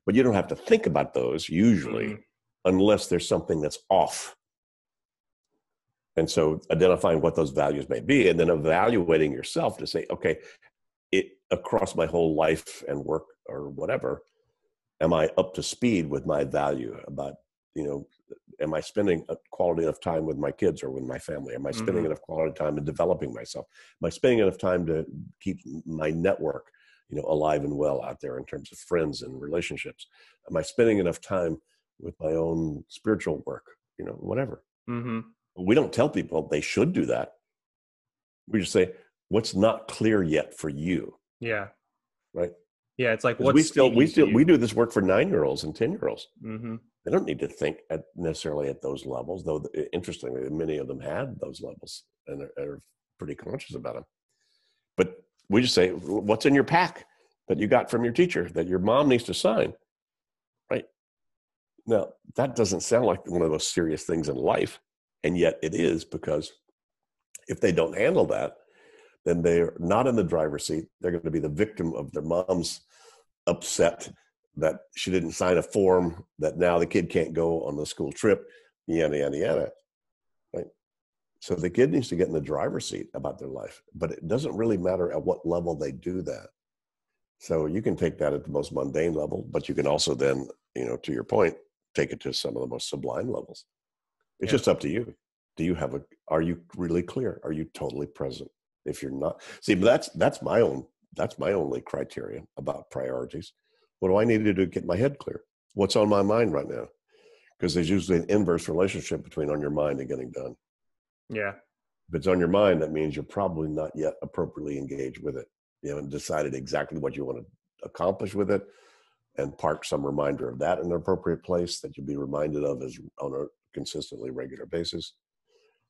But you don't have to think about those usually unless there's something that's off. And so identifying what those values may be, and then evaluating yourself to say, okay, across my whole life and work or whatever, am I up to speed with my value about, you know, am I spending a quality enough time with my kids or with my family? Am I spending enough quality time in developing myself? Am I spending enough time to keep my network, you know, alive and well out there in terms of friends and relationships? Am I spending enough time with my own spiritual work, you know, whatever? We don't tell people they should do that. We just say, what's not clear yet for you? Yeah. Right. Yeah. It's like, we do this work for 9-year-olds and 10-year-olds. They don't need to think necessarily at those levels, though interestingly, many of them had those levels and are pretty conscious about them. But we just say, what's in your pack that you got from your teacher that your mom needs to sign? Right. Now, that doesn't sound like one of those serious things in life. And yet it is, because if they don't handle that, then they're not in the driver's seat. They're going to be the victim of their mom's upset that she didn't sign a form, that now the kid can't go on the school trip, yada, yada, yada. Right? So the kid needs to get in the driver's seat about their life, but it doesn't really matter at what level they do that. So you can take that at the most mundane level, but you can also then, you know, to your point, take it to some of the most sublime levels. It's just up to you. Do you have are you really clear? Are you totally present? If you're not, see, but that's my only criteria about priorities. What do I need to do to get my head clear? What's on my mind right now? Because there's usually an inverse relationship between on your mind and getting done. Yeah. If it's on your mind, that means you're probably not yet appropriately engaged with it. You haven't decided exactly what you want to accomplish with it, and park some reminder of that in an appropriate place that you'll be reminded of as on a consistently regular basis.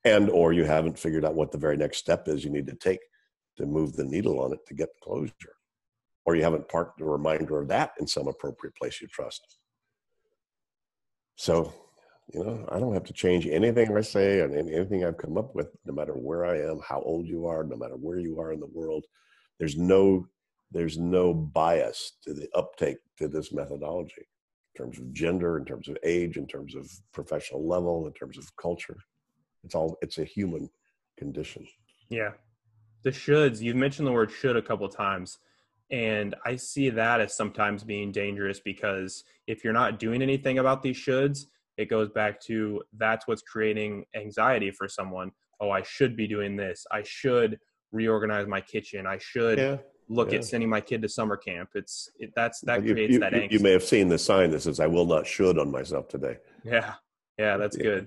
And or you haven't figured out what the very next step is you need to take to move the needle on it to get closure. Or you haven't parked a reminder of that in some appropriate place you trust. So, you know, I don't have to change anything I say and anything I've come up with, no matter where I am, how old you are, no matter where you are in the world. There's no bias to the uptake to this methodology in terms of gender, in terms of age, in terms of professional level, in terms of culture. It's a human condition. Yeah. The shoulds, you've mentioned the word should a couple of times, and I see that as sometimes being dangerous, because if you're not doing anything about these shoulds, it goes back to that's what's creating anxiety for someone. Oh, I should be doing this. I should reorganize my kitchen. I should look at sending my kid to summer camp. That creates that angst. You may have seen the sign that says, I will not should on myself today. Yeah. Yeah. That's good.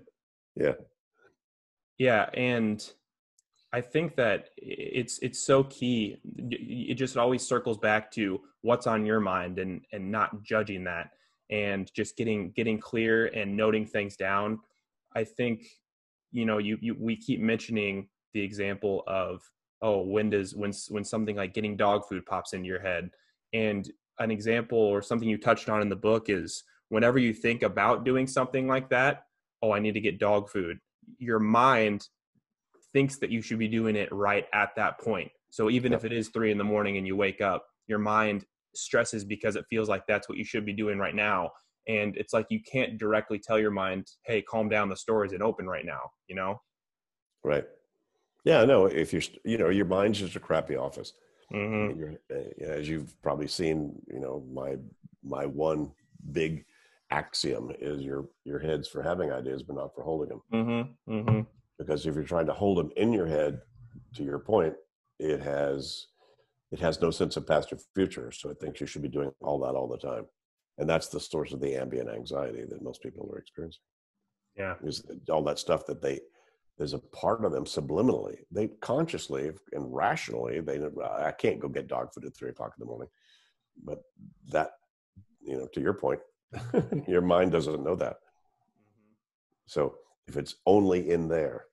Yeah. Yeah, and I think that it's so key. It just always circles back to what's on your mind, and not judging that, and just getting clear and noting things down. I think, you know, we keep mentioning the example of, oh, when something like getting dog food pops into your head. And an example or something you touched on in the book is whenever you think about doing something like that, oh, I need to get dog food, your mind thinks that you should be doing it right at that point. So even if it is 3 a.m. and you wake up, your mind stresses because it feels like that's what you should be doing right now. And it's like, you can't directly tell your mind, hey, calm down, the store isn't open right now, you know? Right. Yeah, no, if you're, you know, your mind's just a crappy office. You're, as you've probably seen, you know, my one big axiom is your head's for having ideas but not for holding them, because if you're trying to hold them in your head, to your point, it has no sense of past or future, so it thinks you should be doing all that all the time, and that's the source of the ambient anxiety that most people are experiencing. Yeah, is all that stuff that there's a part of them subliminally, they consciously and rationally, I can't go get dog food at 3:00 a.m, but that, you know, to your point, your mind doesn't know that. So if it's only in there,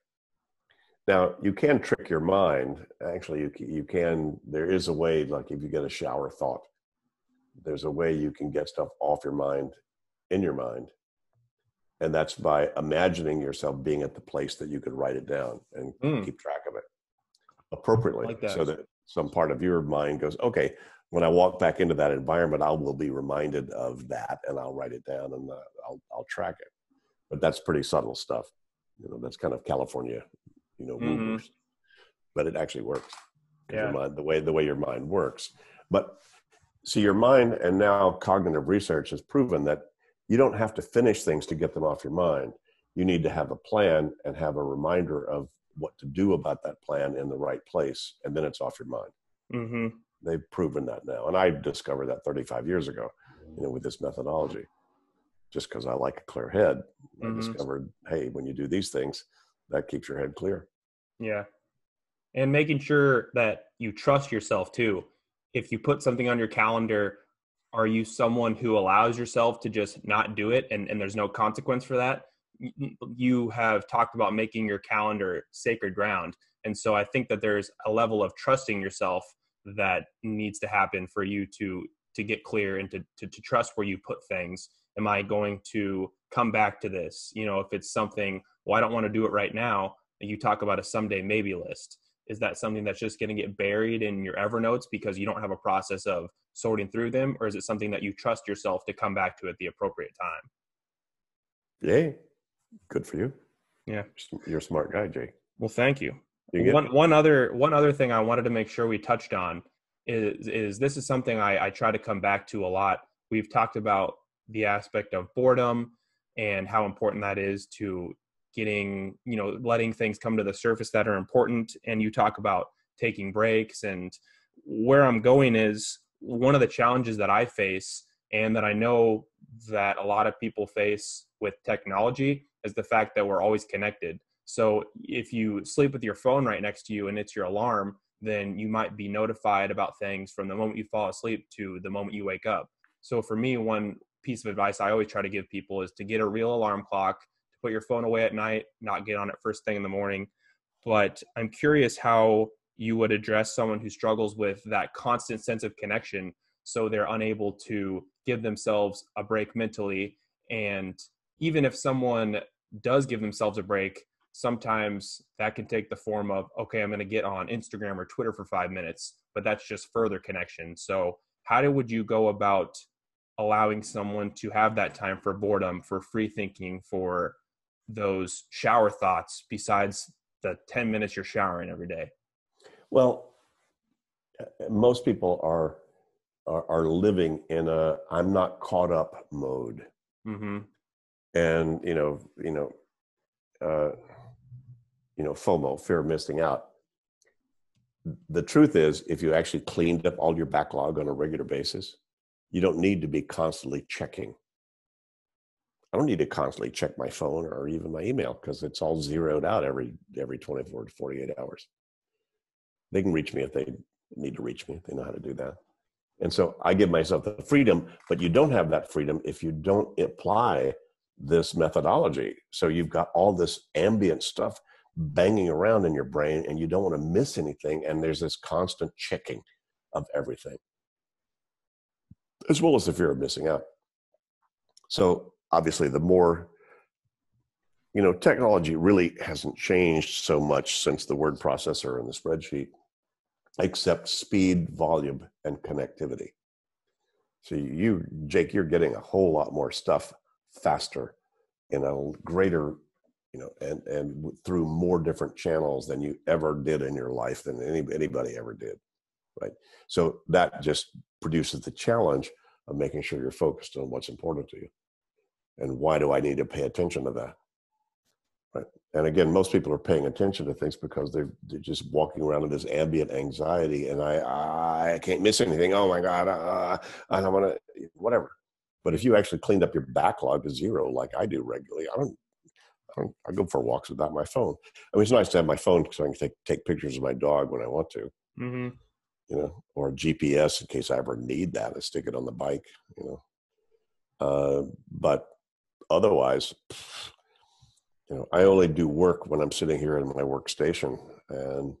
now you can trick your mind. Actually, you can. There is a way, like if you get a shower thought, there's a way you can get stuff off your mind, in your mind, and that's by imagining yourself being at the place that you could write it down and keep track of it appropriately, like that. So that some part of your mind goes, okay, when I walk back into that environment, I will be reminded of that, and I'll write it down, and I'll track it. But that's pretty subtle stuff. You know, that's kind of California, you know, woo-woo, but it actually works. Yeah. Mind, the way your mind works. But see, your mind, and now cognitive research has proven that you don't have to finish things to get them off your mind. You need to have a plan and have a reminder of what to do about that plan in the right place, and then it's off your mind. Mm-hmm. They've proven that now. And I discovered that 35 years ago, you know, with this methodology, just because I like a clear head. I discovered, hey, when you do these things, that keeps your head clear. Yeah. And making sure that you trust yourself too. If you put something on your calendar, are you someone who allows yourself to just not do it and there's no consequence for that? You have talked about making your calendar sacred ground. And so I think that there's a level of trusting yourself that needs to happen for you to get clear and to trust where you put things. Am I going to come back to this? You know, if it's something, well, I don't want to do it right now. You talk about a someday maybe list. Is that something that's just going to get buried in your Evernotes because you don't have a process of sorting through them? Or is it something that you trust yourself to come back to at the appropriate time? Yay. Good for you. Yeah. You're a smart guy, Jake. Well, thank you. One other thing I wanted to make sure we touched on is this is something I try to come back to a lot. We've talked about the aspect of boredom and how important that is to getting, you know, letting things come to the surface that are important. And you talk about taking breaks, and where I'm going is one of the challenges that I face and that I know that a lot of people face with technology is the fact that we're always connected. So if you sleep with your phone right next to you and it's your alarm, then you might be notified about things from the moment you fall asleep to the moment you wake up. So for me, one piece of advice I always try to give people is to get a real alarm clock, to put your phone away at night, not get on it first thing in the morning. But I'm curious how you would address someone who struggles with that constant sense of connection, so they're unable to give themselves a break mentally. And even if someone does give themselves a break, sometimes that can take the form of, okay, I'm going to get on Instagram or Twitter for 5 minutes, but that's just further connection. So would you go about allowing someone to have that time for boredom, for free thinking, for those shower thoughts besides the 10 minutes you're showering every day? Well, most people are living in a, I'm not caught up mode. Mm-hmm. And, FOMO, fear of missing out. The truth is, if you actually cleaned up all your backlog on a regular basis, you don't need to be constantly checking. I don't need to constantly check my phone or even my email because it's all zeroed out every 24 to 48 hours. They can reach me if they need to reach me. They know how to do that. And so I give myself the freedom, but you don't have that freedom if you don't apply this methodology. So you've got all this ambient stuff banging around in your brain and you don't want to miss anything. And there's this constant checking of everything, as well as the fear of missing out. So obviously the more, you know, technology really hasn't changed so much since the word processor and the spreadsheet, except speed, volume, and connectivity. So you, Jake, you're getting a whole lot more stuff faster in a greater, you know, and through more different channels than you ever did in your life, than anybody ever did, right? So that just produces the challenge of making sure you're focused on what's important to you. And why do I need to pay attention to that? Right. And again, most people are paying attention to things because they're just walking around in this ambient anxiety, and I can't miss anything. Oh my God, I don't want to, whatever. But if you actually cleaned up your backlog to zero, like I do regularly, I go for walks without my phone. I mean, it's nice to have my phone because I can take pictures of my dog when I want to, you know, or GPS in case I ever need that. I stick it on the bike, you know. But otherwise, you know, I only do work when I'm sitting here in my workstation, and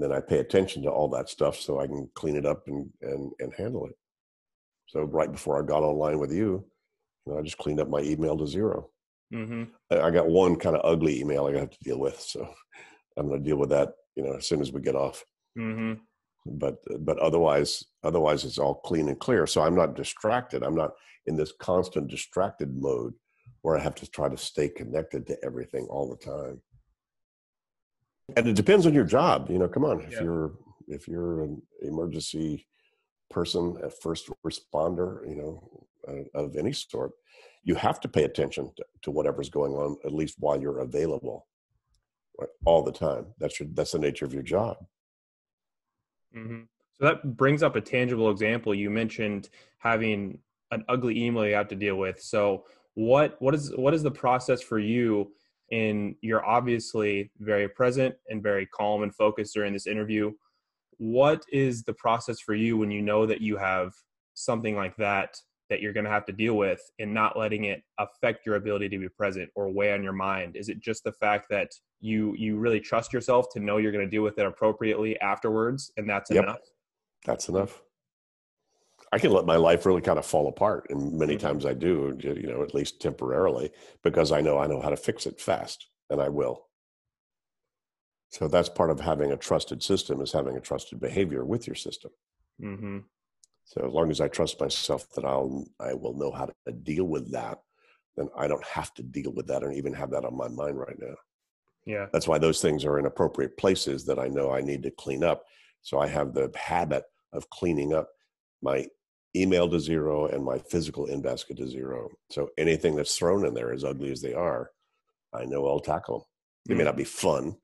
then I pay attention to all that stuff so I can clean it up and handle it. So right before I got online with you, you know, I just cleaned up my email to zero. Mm-hmm. I got one kind of ugly email I have to deal with, so I'm going to deal with that, you know, as soon as we get off. Mm-hmm. But otherwise it's all clean and clear. So I'm not distracted. I'm not in this constant distracted mode where I have to try to stay connected to everything all the time. And it depends on your job, you know, come on. If you're an emergency person, a first responder, you know, of any sort, you have to pay attention to whatever's going on, at least while you're available, right? All the time. That's the nature of your job. Mm-hmm. So that brings up a tangible example. You mentioned having an ugly email you have to deal with. So what is the process for you? And you're obviously very present and very calm and focused during this interview. What is the process for you when you know that you have something like that you're going to have to deal with, and not letting it affect your ability to be present or weigh on your mind? Is it just the fact that you really trust yourself to know you're going to deal with it appropriately afterwards, and that's enough? That's enough. I can let my life really kind of fall apart, and many times I do, you know, at least temporarily, because I know how to fix it fast, and I will. So that's part of having a trusted system, is having a trusted behavior with your system. Mm-hmm. So as long as I trust myself that I will know how to deal with that, then I don't have to deal with that and even have that on my mind right now. Yeah. That's why those things are in appropriate places that I know I need to clean up. So I have the habit of cleaning up my email to zero and my physical in basket to zero. So anything that's thrown in there, as ugly as they are, I know I'll tackle them. It may not be fun,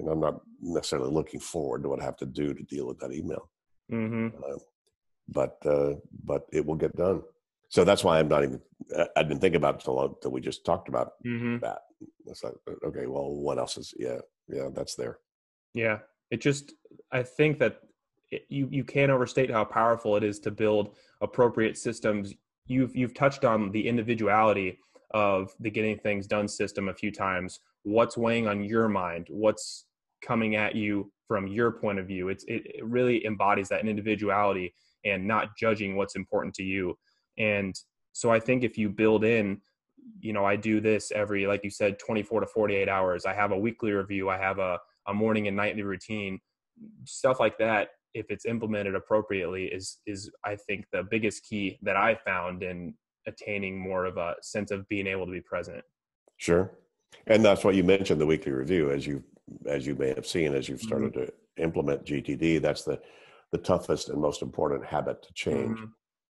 and I'm not necessarily looking forward to what I have to do to deal with that email. Mm-hmm. But it will get done. So that's why I've been thinking about it so long that we just talked about that. It's like, okay, well, what else is, that's there. Yeah. It just, I think that you can't overstate how powerful it is to build appropriate systems. You've touched on the individuality of the Getting Things Done system a few times. What's weighing on your mind? What's coming at you from your point of view? It really embodies that individuality and not judging what's important to you. And so I think if you build in, you know, I do this every, like you said, 24 to 48 hours. I have a weekly review. I have a morning and nightly routine, stuff like that. If it's implemented appropriately, is I think the biggest key that I found in attaining more of a sense of being able to be present. Sure. And that's why you mentioned the weekly review, as you may have seen, as you've started to implement GTD. That's the toughest and most important habit to change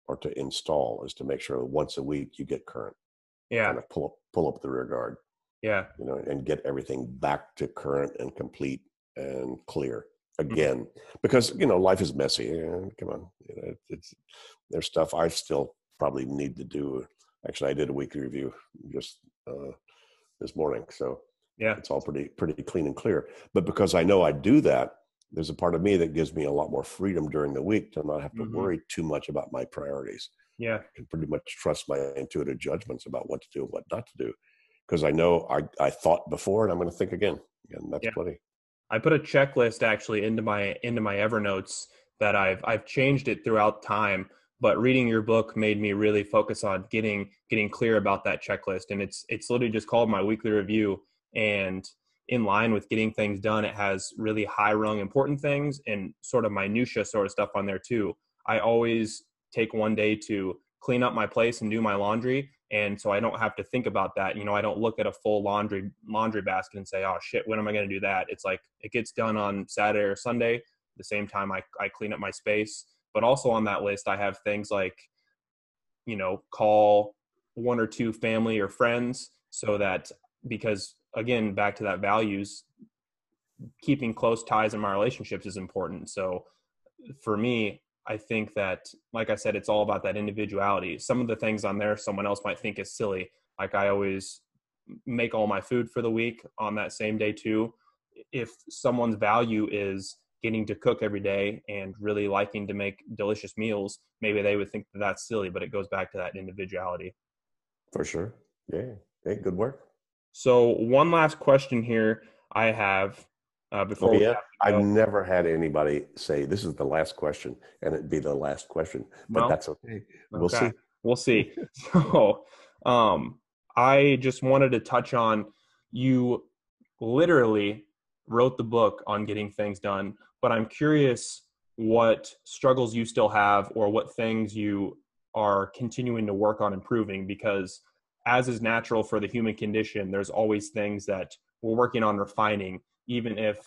or to install, is to make sure that once a week you get current. Yeah. Kind of pull up the rear guard. Yeah. You know, and get everything back to current and complete and clear again, because, you know, life is messy. Come on, you know, there's stuff I still probably need to do. Actually, I did a weekly review just this morning, so yeah, it's all pretty clean and clear. But because I know I do that, there's a part of me that gives me a lot more freedom during the week to not have to worry too much about my priorities. Yeah, I can pretty much trust my intuitive judgments about what to do and what not to do, because I know I thought before, and I'm going to think again, and that's plenty. I put a checklist actually into my Evernotes that I've changed it throughout time, but reading your book made me really focus on getting clear about that checklist. And it's literally just called my weekly review, and in line with Getting Things Done, it has really high rung important things and sort of minutia sort of stuff on there too. I always take one day to clean up my place and do my laundry. And so I don't have to think about that. You know, I don't look at a full laundry basket and say, oh shit, when am I going to do that? It's like, it gets done on Saturday or Sunday, the same time I clean up my space. But also on that list, I have things like, you know, call one or two family or friends, so that, because again, back to that values, keeping close ties in my relationships is important. So for me, I think that, like I said, it's all about that individuality. Some of the things on there, someone else might think is silly. Like, I always make all my food for the week on that same day too. If someone's value is getting to cook every day and really liking to make delicious meals, maybe they would think that that's silly, but it goes back to that individuality. For sure. Yeah. Hey, good work. So one last question here I have. I've never had anybody say this is the last question, and it'd be the last question, but no, that's okay. We'll see. So, I just wanted to touch on, you literally wrote the book on Getting Things Done, but I'm curious what struggles you still have, or what things you are continuing to work on improving, because as is natural for the human condition, there's always things that we're working on refining, even if,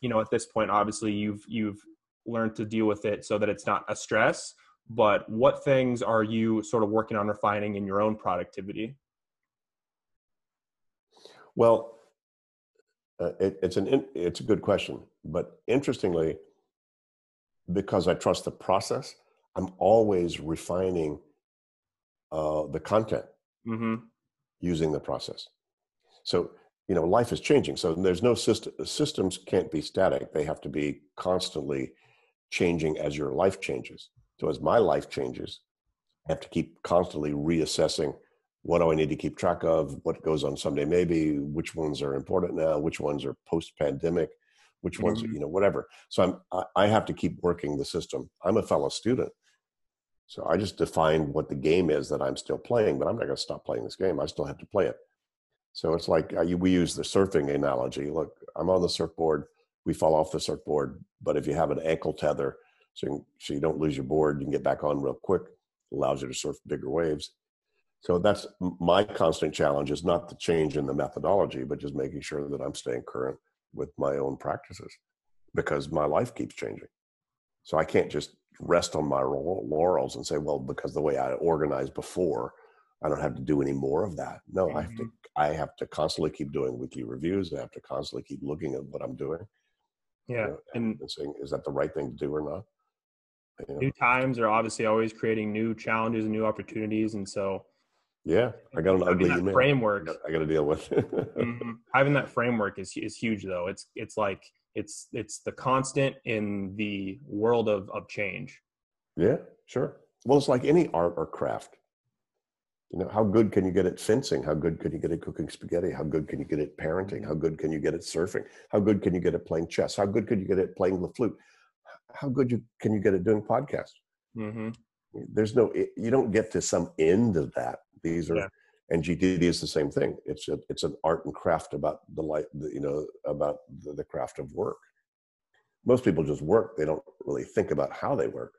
you know, at this point, obviously you've learned to deal with it so that it's not a stress, but what things are you sort of working on refining in your own productivity? Well, it's a good question, but interestingly, because I trust the process, I'm always refining the content using the process. So, you know, life is changing. So there's no system. Systems can't be static. They have to be constantly changing as your life changes. So as my life changes, I have to keep constantly reassessing what do I need to keep track of, what goes on someday maybe, which ones are important now, which ones are post-pandemic, which ones, you know, whatever. So I have to keep working the system. I'm a fellow student. So I just defined what the game is that I'm still playing, but I'm not going to stop playing this game. I still have to play it. So it's like we use the surfing analogy. Look, I'm on the surfboard. We fall off the surfboard, but if you have an ankle tether, so you don't lose your board, you can get back on real quick. It allows you to surf bigger waves. So that's my constant challenge, is not the change in the methodology, but just making sure that I'm staying current with my own practices, because my life keeps changing. So I can't just rest on my laurels and say, well, because the way I organized before, I don't have to do any more of that. No, I have to constantly keep doing weekly reviews. I have to constantly keep looking at what I'm doing. Yeah. You know, and saying, is that the right thing to do or not? You know? New times are obviously always creating new challenges and new opportunities. And so yeah, I got an ugly email. Framework. I got to deal with. Having that framework is huge, though. It's the constant in the world of change. Yeah, sure. Well, it's like any art or craft. You know, how good can you get at fencing? How good can you get at cooking spaghetti? How good can you get at parenting? How good can you get at surfing? How good can you get at playing chess? How good could you get at playing the flute? How good can you get at doing podcasts? There's no, you don't get to some end of that. These are, and GTD is the same thing. It's an art and craft about the life, you know, about the craft of work. Most people just work. They don't really think about how they work,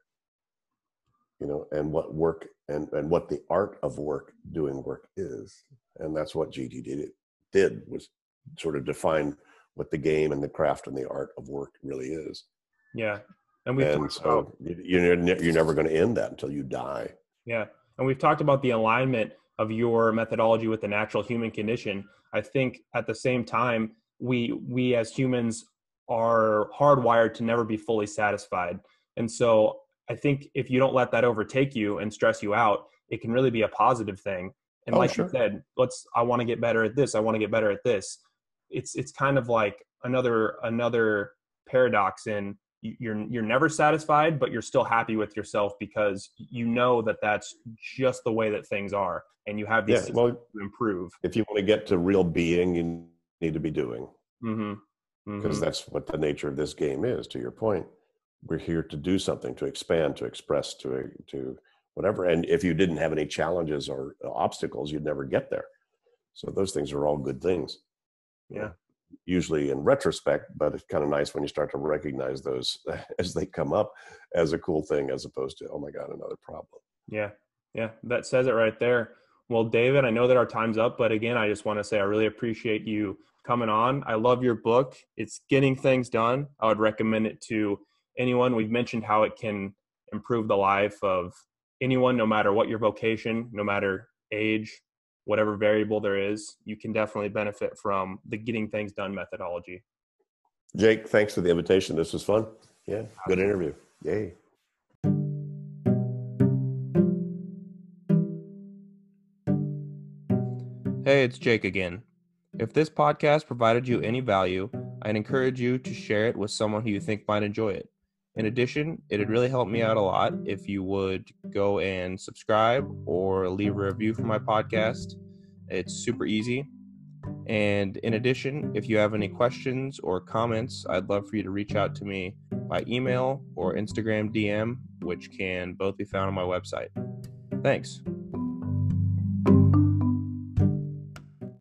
you know, and what work and what the art of work, doing work is. And that's what GTD did, was sort of define what the game and the craft and the art of work really is. Yeah. And so you're never going to end that until you die. Yeah. And we've talked about the alignment of your methodology with the natural human condition. I think at the same time, we as humans are hardwired to never be fully satisfied. And so I think if you don't let that overtake you and stress you out, it can really be a positive thing. And you said, I want to get better at this. I want to get better at this. It's kind of like another paradox in you're never satisfied, but you're still happy with yourself because you know that that's just the way that things are, and you have these to improve. If you want to get to real being, you need to be doing, because that's what the nature of this game is. To your point, we're here to do something, to expand, to express, to whatever. And if you didn't have any challenges or obstacles, you'd never get there. So those things are all good things. Yeah. Usually in retrospect, but it's kind of nice when you start to recognize those as they come up as a cool thing, as opposed to, oh my God, another problem. Yeah. Yeah. That says it right there. Well, David, I know that our time's up, but again, I just want to say, I really appreciate you coming on. I love your book. It's Getting Things Done. I would recommend it to anyone. We've mentioned how it can improve the life of anyone, no matter what your vocation, no matter age, whatever variable there is. You can definitely benefit from the Getting Things Done methodology. Jake, thanks for the invitation. This was fun. Yeah, good interview. Yay. Hey, it's Jake again. If this podcast provided you any value, I'd encourage you to share it with someone who you think might enjoy it. In addition, it'd really help me out a lot if you would go and subscribe or leave a review for my podcast. It's super easy. And in addition, if you have any questions or comments, I'd love for you to reach out to me by email or Instagram DM, which can both be found on my website. Thanks.